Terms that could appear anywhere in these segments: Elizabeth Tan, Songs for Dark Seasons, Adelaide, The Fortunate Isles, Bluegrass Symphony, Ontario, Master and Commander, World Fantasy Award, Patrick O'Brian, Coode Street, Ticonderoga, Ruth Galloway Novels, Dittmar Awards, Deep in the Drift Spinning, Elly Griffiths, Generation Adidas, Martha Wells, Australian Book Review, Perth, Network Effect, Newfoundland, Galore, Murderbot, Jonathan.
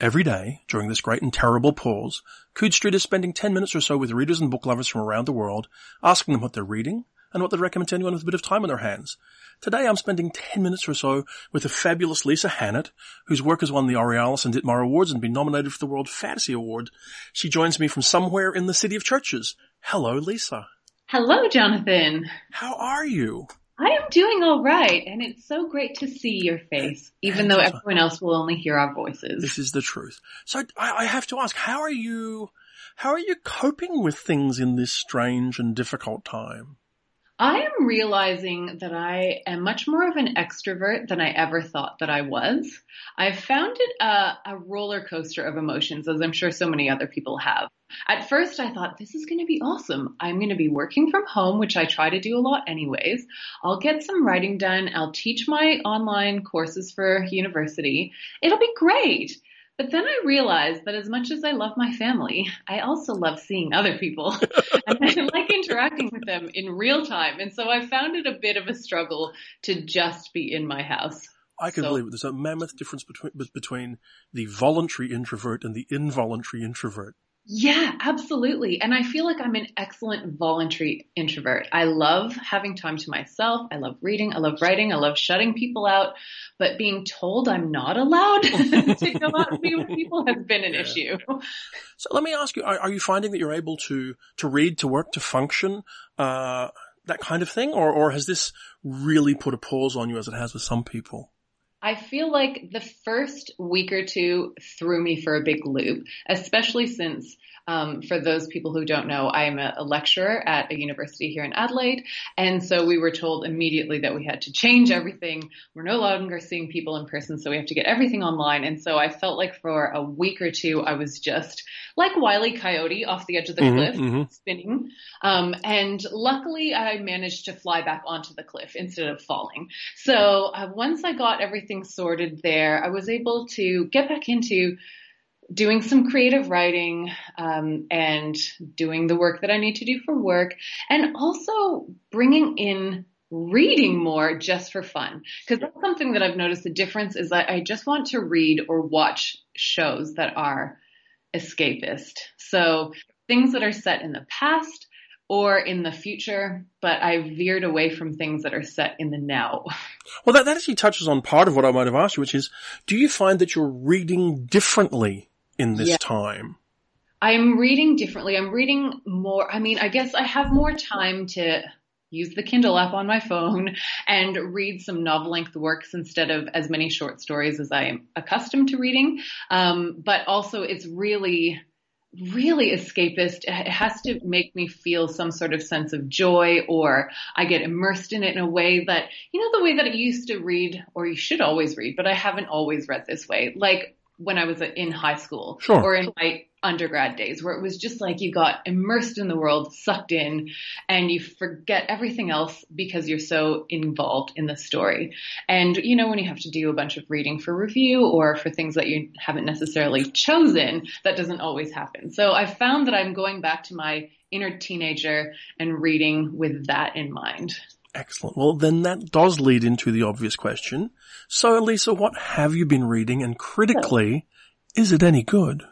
Every day, during this great and terrible pause, Coode Street is spending 10 minutes or so with readers and book lovers from around the world, asking them what they're reading and what they'd recommend to anyone with a bit of time on their hands. Today I'm spending 10 minutes or so with the fabulous Lisa Hannett, whose work has won the Aurealis and Dittmar Awards and been nominated for the World Fantasy Award. She joins me from somewhere in the City of Churches. Hello, Lisa. Hello, Jonathan. How are you? I am doing all right, and it's so great to see your face, even though everyone else will only hear our voices. This is the truth. So I have to ask, how are you coping with things in this strange and difficult time? I am realizing that I am much more of an extrovert than I ever thought that I was. I've found it a roller coaster of emotions, as I'm sure so many other people have. At first, I thought, this is going to be awesome. I'm going to be working from home, which I try to do a lot anyways. I'll get some writing done. I'll teach my online courses for university. It'll be great. But then I realized that as much as I love my family, I also love seeing other people. And I like interacting with them in real time. And so I found it a bit of a struggle to just be in my house. I can believe it. There's a mammoth difference between the voluntary introvert and the involuntary introvert. Yeah, absolutely. And I feel like I'm an excellent voluntary introvert. I love having time to myself. I love reading. I love writing. I love shutting people out. But being told I'm not allowed to go out and be with people has been an issue. So let me ask you, are you finding that you're able to read, to work, to function, that kind of thing? Or has this really put a pause on you as it has with some people? I feel like the first week or two threw me for a big loop, especially since, for those people who don't know, I am a lecturer at a university here in Adelaide. And so we were told immediately that we had to change everything. We're no longer seeing people in person, so we have to get everything online. And so I felt like for a week or two, I was just like Wile E. Coyote off the edge of the cliff, spinning. And luckily I managed to fly back onto the cliff instead of falling. So once I got everything sorted there, I was able to get back into doing some creative writing and doing the work that I need to do for work, and also bringing in reading more just for fun, because that's something that I've noticed the difference is that I just want to read or watch shows that are escapist. So things that are set in the past or in the future, but I veered away from things that are set in the now. Well, that actually touches on part of what I might have asked you, which is, do you find that you're reading differently in this time? I'm reading differently. I'm reading more. I mean, I guess I have more time to use the Kindle app on my phone and read some novel-length works instead of as many short stories as I am accustomed to reading. But also it's really escapist. It has to make me feel some sort of sense of joy, or I get immersed in it in a way that, you know, the way that I used to read, or you should always read, but I haven't always read this way. Like when I was in high school or in my undergrad days, where it was just like you got immersed in the world, sucked in, and you forget everything else because you're so involved in the story. And, you know, when you have to do a bunch of reading for review or for things that you haven't necessarily chosen, that doesn't always happen. So I found that I'm going back to my inner teenager and reading with that in mind. Excellent. Well, then that does lead into the obvious question. So, Lisa, what have you been reading? And critically, is it any good?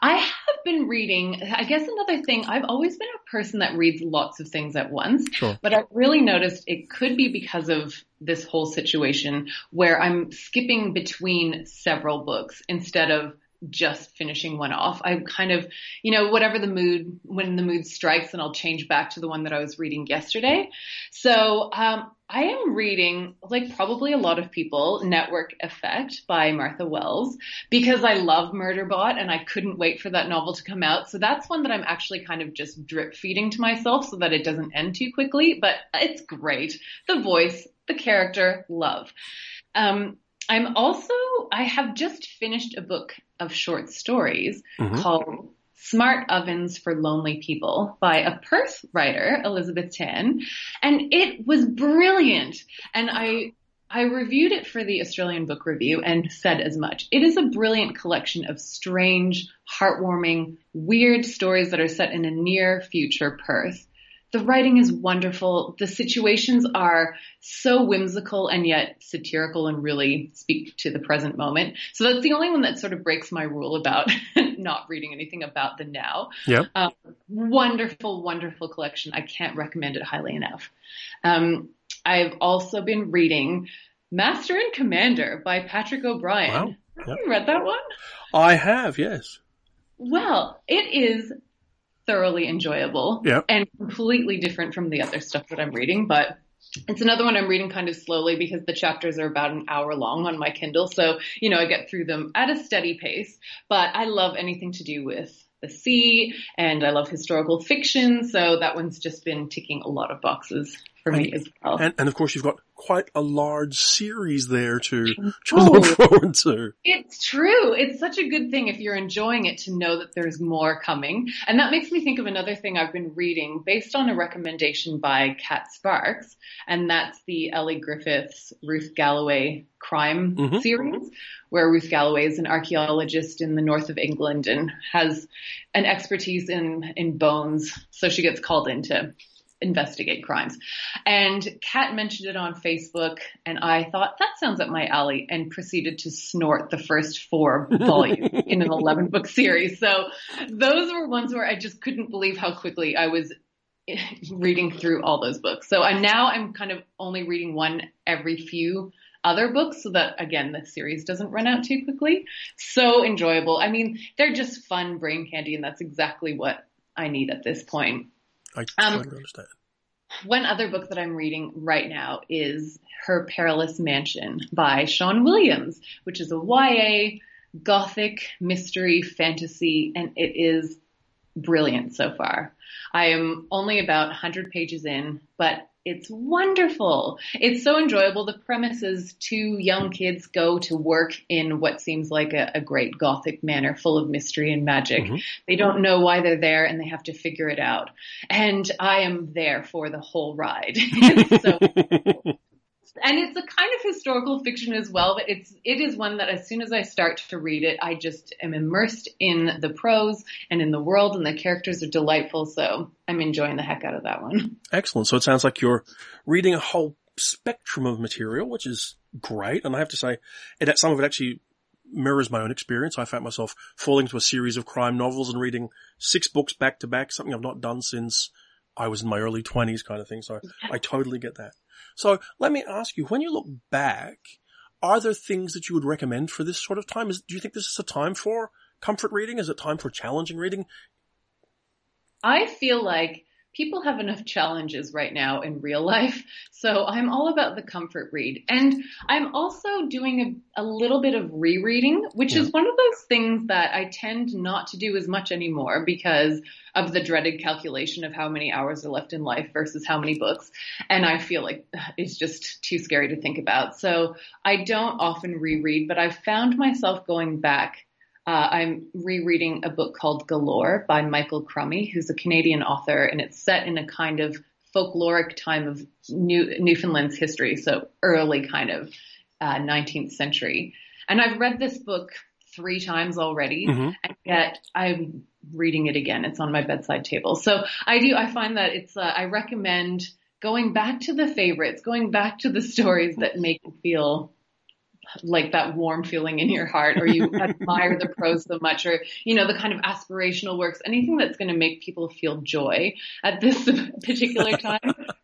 I have been reading, I guess another thing, I've always been a person that reads lots of things at once, but I've really noticed it could be because of this whole situation where I'm skipping between several books instead of just finishing one off. I'm kind of, you know, whatever the mood, when the mood strikes, and I'll change back to the one that I was reading yesterday. So, I am reading, like probably a lot of people, Network Effect by Martha Wells, because I love Murderbot and I couldn't wait for that novel to come out. So that's one that I'm actually kind of just drip feeding to myself so that it doesn't end too quickly, but it's great. The voice, the character, love. I have just finished a book of short stories called Smart Ovens for Lonely People by a Perth writer, Elizabeth Tan, and it was brilliant. And I reviewed it for the Australian Book Review and said as much. It is a brilliant collection of strange, heartwarming, weird stories that are set in a near future Perth. The writing is wonderful. The situations are so whimsical and yet satirical and really speak to the present moment. So that's the only one that sort of breaks my rule about not reading anything about the now. Yep. Wonderful, wonderful collection. I can't recommend it highly enough. I've also been reading Master and Commander by Patrick O'Brian. Wow. Yep. Have you read that one? I have, yes. Well, it is thoroughly enjoyable and completely different from the other stuff that I'm reading, but it's another one I'm reading kind of slowly because the chapters are about an hour long on my Kindle. So, you know, I get through them at a steady pace, but I love anything to do with the sea and I love historical fiction. So that one's just been ticking a lot of boxes for me as well. And of course, you've got quite a large series there to look forward to. It's true. It's such a good thing if you're enjoying it to know that there's more coming. And that makes me think of another thing I've been reading based on a recommendation by Kat Sparks, and that's the Elly Griffiths, Ruth Galloway crime series, where Ruth Galloway is an archaeologist in the north of England and has an expertise in bones, so she gets called in to investigate crimes. And Kat mentioned it on Facebook, and I thought, that sounds up my alley, and proceeded to snort the first 4 volumes in an 11-book series. So those were ones where I just couldn't believe how quickly I was reading through all those books. So I'm kind of only reading one every few other books so that, again, the series doesn't run out too quickly. So enjoyable. I mean, they're just fun brain candy, and that's exactly what I need at this point. I totally understand. One other book that I'm reading right now is Her Perilous Mansion by Sean Williams, which is a YA, gothic, mystery, fantasy, and it is brilliant so far. I am only about 100 pages in, but it's wonderful. It's so enjoyable. The premise is 2 young kids go to work in what seems like a great gothic manor full of mystery and magic. They don't know why they're there and they have to figure it out. And I am there for the whole ride. It's so cool. And it's a kind of historical fiction as well, but it is one that as soon as I start to read it, I just am immersed in the prose and in the world, and the characters are delightful. So I'm enjoying the heck out of that one. Excellent. So it sounds like you're reading a whole spectrum of material, which is great. And I have to say, some of it actually mirrors my own experience. I found myself falling into a series of crime novels and reading 6 books back to back, something I've not done since I was in my early 20s kind of thing. So I totally get that. So let me ask you, when you look back, are there things that you would recommend for this sort of time? Do you think this is a time for comfort reading? Is it time for challenging reading? I feel like people have enough challenges right now in real life, so I'm all about the comfort read. And I'm also doing a little bit of rereading, which is one of those things that I tend not to do as much anymore because of the dreaded calculation of how many hours are left in life versus how many books. And I feel like it's just too scary to think about. So I don't often reread, but I've found myself going back. I'm rereading a book called Galore by Michael Crummey, who's a Canadian author, and it's set in a kind of folkloric time of Newfoundland's history, so early kind of 19th century. And I've read this book 3 times already, and yet I'm reading it again. It's on my bedside table. So I find that I recommend going back to the favorites, going back to the stories that make you feel like that warm feeling in your heart, or you admire the prose so much, or, you know, the kind of aspirational works, anything that's going to make people feel joy at this particular time.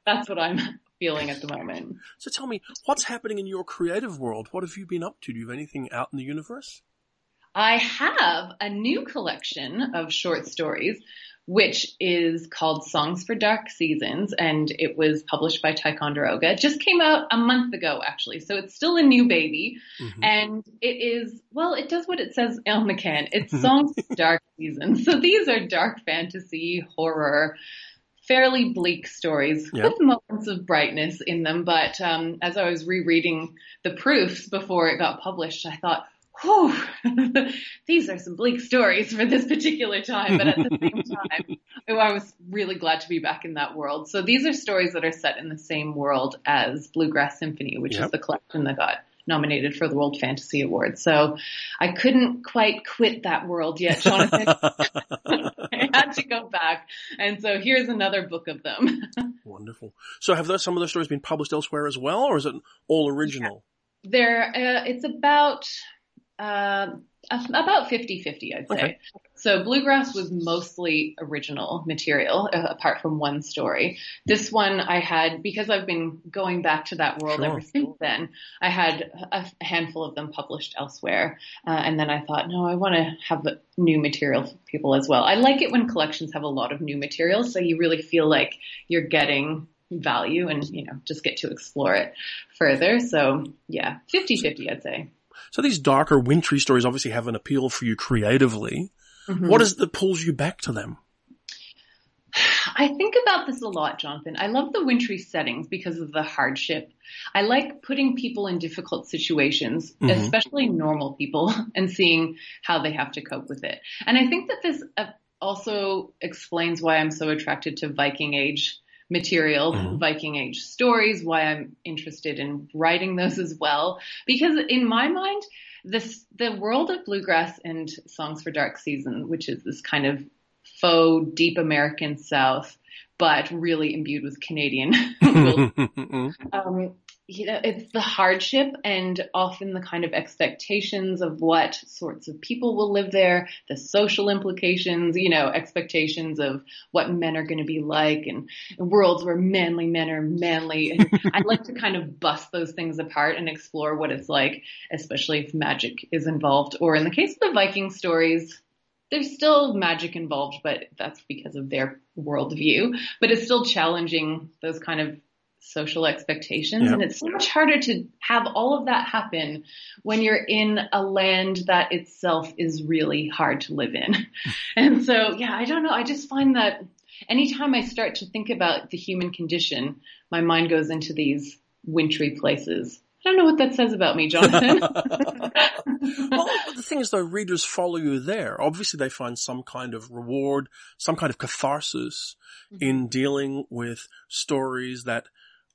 That's what I'm feeling at the moment. So tell me, what's happening in your creative world? What have you been up to? Do you have anything out in the universe? I have a new collection of short stories, which is called Songs for Dark Seasons, and it was published by Ticonderoga. It just came out a month ago, actually, so it's still a new baby. And it is, well, it does what it says on the can. It's Songs for Dark Seasons. So these are dark fantasy, horror, fairly bleak stories with moments of brightness in them. But as I was rereading the proofs before it got published, I thought, whew, these are some bleak stories for this particular time, but at the same time, I was really glad to be back in that world. So these are stories that are set in the same world as Bluegrass Symphony, which is the collection that got nominated for the World Fantasy Award. So I couldn't quite quit that world yet, Jonathan. I had to go back. And so here's another book of them. Wonderful. So have those, some of those stories been published elsewhere as well, or is it all original? Yeah. It's about 50-50, I'd say. Okay. So Bluegrass was mostly original material, apart from one story. This one I had, because I've been going back to that world ever since then, I had a handful of them published elsewhere. And then I thought, no, I want to have new material for people as well. I like it when collections have a lot of new material, so you really feel like you're getting value and, you know, just get to explore it further. So yeah, 50-50, I'd say. So these darker, wintry stories obviously have an appeal for you creatively. Mm-hmm. What is it that pulls you back to them? I think about this a lot, Jonathan. I love the wintry settings because of the hardship. I like putting people in difficult situations, mm-hmm. especially normal people, and seeing how they have to cope with it. And I think that this also explains why I'm so attracted to Viking Age material, mm-hmm. Viking Age stories, why I'm interested in writing those as well. Because in my mind, the world of Bluegrass and Songs for Dark Season, which is this kind of faux deep American South, but really imbued with Canadian you know, it's the hardship and often the kind of expectations of what sorts of people will live there, the social implications, you know, expectations of what men are going to be like, and worlds where manly men are manly. And I'd like to kind of bust those things apart and explore what it's like, especially if magic is involved. Or in the case of the Viking stories, there's still magic involved, but that's because of their worldview. But it's still challenging those kind of social expectations. Yep. And it's so much harder to have all of that happen when you're in a land that itself is really hard to live in. And so, yeah, I don't know. I just find that anytime I start to think about the human condition, my mind goes into these wintry places. I don't know what that says about me, Jonathan. Well, the thing is, though, readers follow you there. Obviously, they find some kind of reward, some kind of catharsis mm-hmm. in dealing with stories that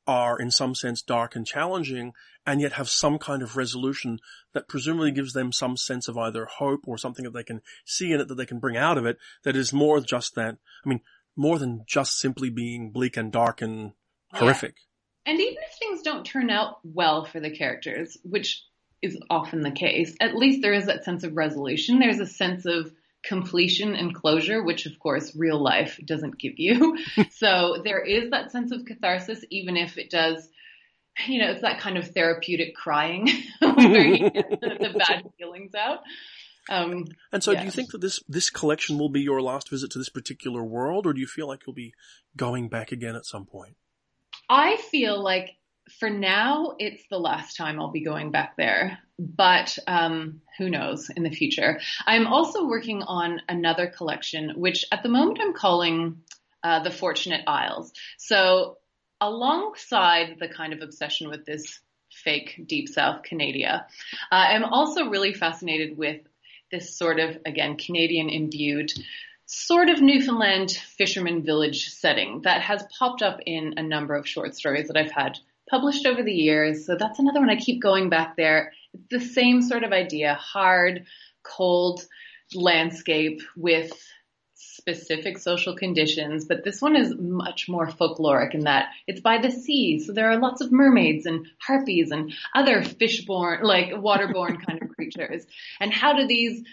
are in some sense dark and challenging, and yet have some kind of resolution that presumably gives them some sense of either hope or something that they can see in it, that they can bring out of it, that is more just that, I mean, more than just simply being bleak and dark and horrific. And even if things don't turn out well for the characters, which is often the case, at least there is that sense of resolution. There's a sense of completion and closure, which of course real life doesn't give you. So there is that sense of catharsis, even if it does, you know, it's that kind of therapeutic crying where you get the bad feelings out. And so do you think that this collection will be your last visit to this particular world, or do you feel like you'll be going back again at some point? I feel like for now, it's the last time I'll be going back there, but who knows in the future. I'm also working on another collection, which at the moment I'm calling The Fortunate Isles. So alongside the kind of obsession with this fake Deep South Canada, I'm also really fascinated with this sort of, again, Canadian-imbued sort of Newfoundland fisherman village setting that has popped up in a number of short stories that I've had published over the years. So that's another one. I keep going back there. It's the same sort of idea, hard, cold landscape with specific social conditions. But this one is much more folkloric in that it's by the sea. So there are lots of mermaids and harpies and other fishborne, like waterborne kind of creatures. And how do these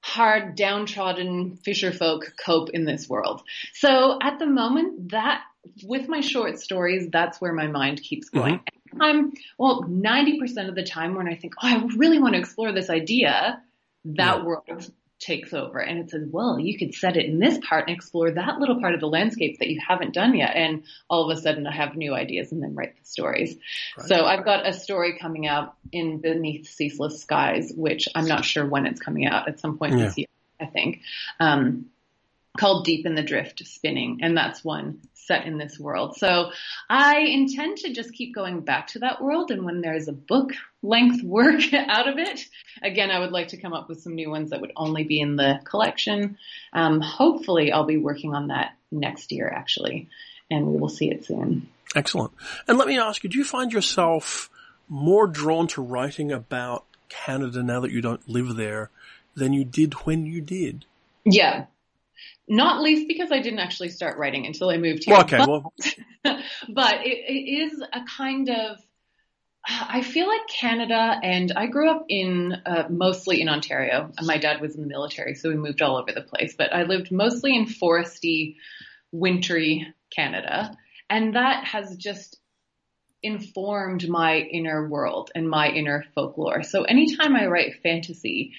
hard, downtrodden fisher folk cope in this world? So at the moment, that with my short stories, that's where my mind keeps going. Mm-hmm. I'm 90% of the time when I think, oh, I really want to explore this idea, that world takes over. And it says, well, you could set it in this part and explore that little part of the landscape that you haven't done yet. And all of a sudden I have new ideas and then write the stories. Right. So I've got a story coming out in Beneath Ceaseless Skies, which I'm not sure when it's coming out, at some point this year, I think, called Deep in the Drift Spinning. And that's one set in this world. So I intend to just keep going back to that world. And when there's a book length work out of it, again, I would like to come up with some new ones that would only be in the collection. Hopefully I'll be working on that next year, actually, and we will see it soon. Excellent. And let me ask you, do you find yourself more drawn to writing about Canada now that you don't live there than you did when you did? Yeah. Not least because I didn't actually start writing until I moved here. Well, okay, but it is a kind of, I feel like Canada, and I grew up in mostly in Ontario. My dad was in the military, so we moved all over the place. But I lived mostly in foresty, wintry Canada, and that has just informed my inner world and my inner folklore. So anytime I write fantasy,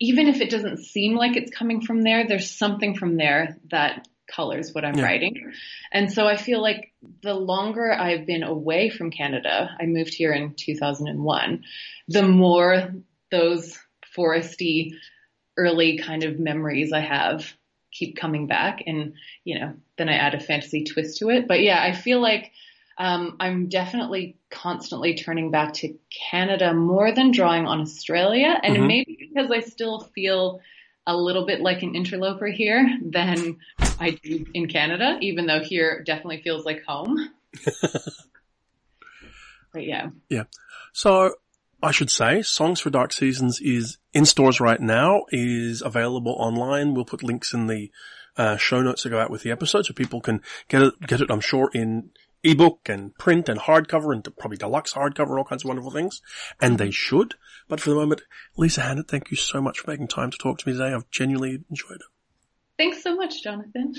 even if it doesn't seem like it's coming from there, there's something from there that colors what I'm writing. And so I feel like the longer I've been away from Canada, I moved here in 2001, the more those foresty, early kind of memories I have keep coming back. And, you know, then I add a fantasy twist to it. But yeah, I feel like I'm definitely constantly turning back to Canada more than drawing on Australia. And maybe because I still feel a little bit like an interloper here than I do in Canada, even though here definitely feels like home. But yeah. Yeah. So I should say Songs for Dark Seasons is in stores right now, is available online. We'll put links in the show notes that go out with the episode so people can get it, I'm sure, in ebook and print and hardcover and probably deluxe hardcover, all kinds of wonderful things. And they should. But for the moment, Lisa Hannett, thank you so much for making time to talk to me today. I've genuinely enjoyed it. Thanks so much, Jonathan.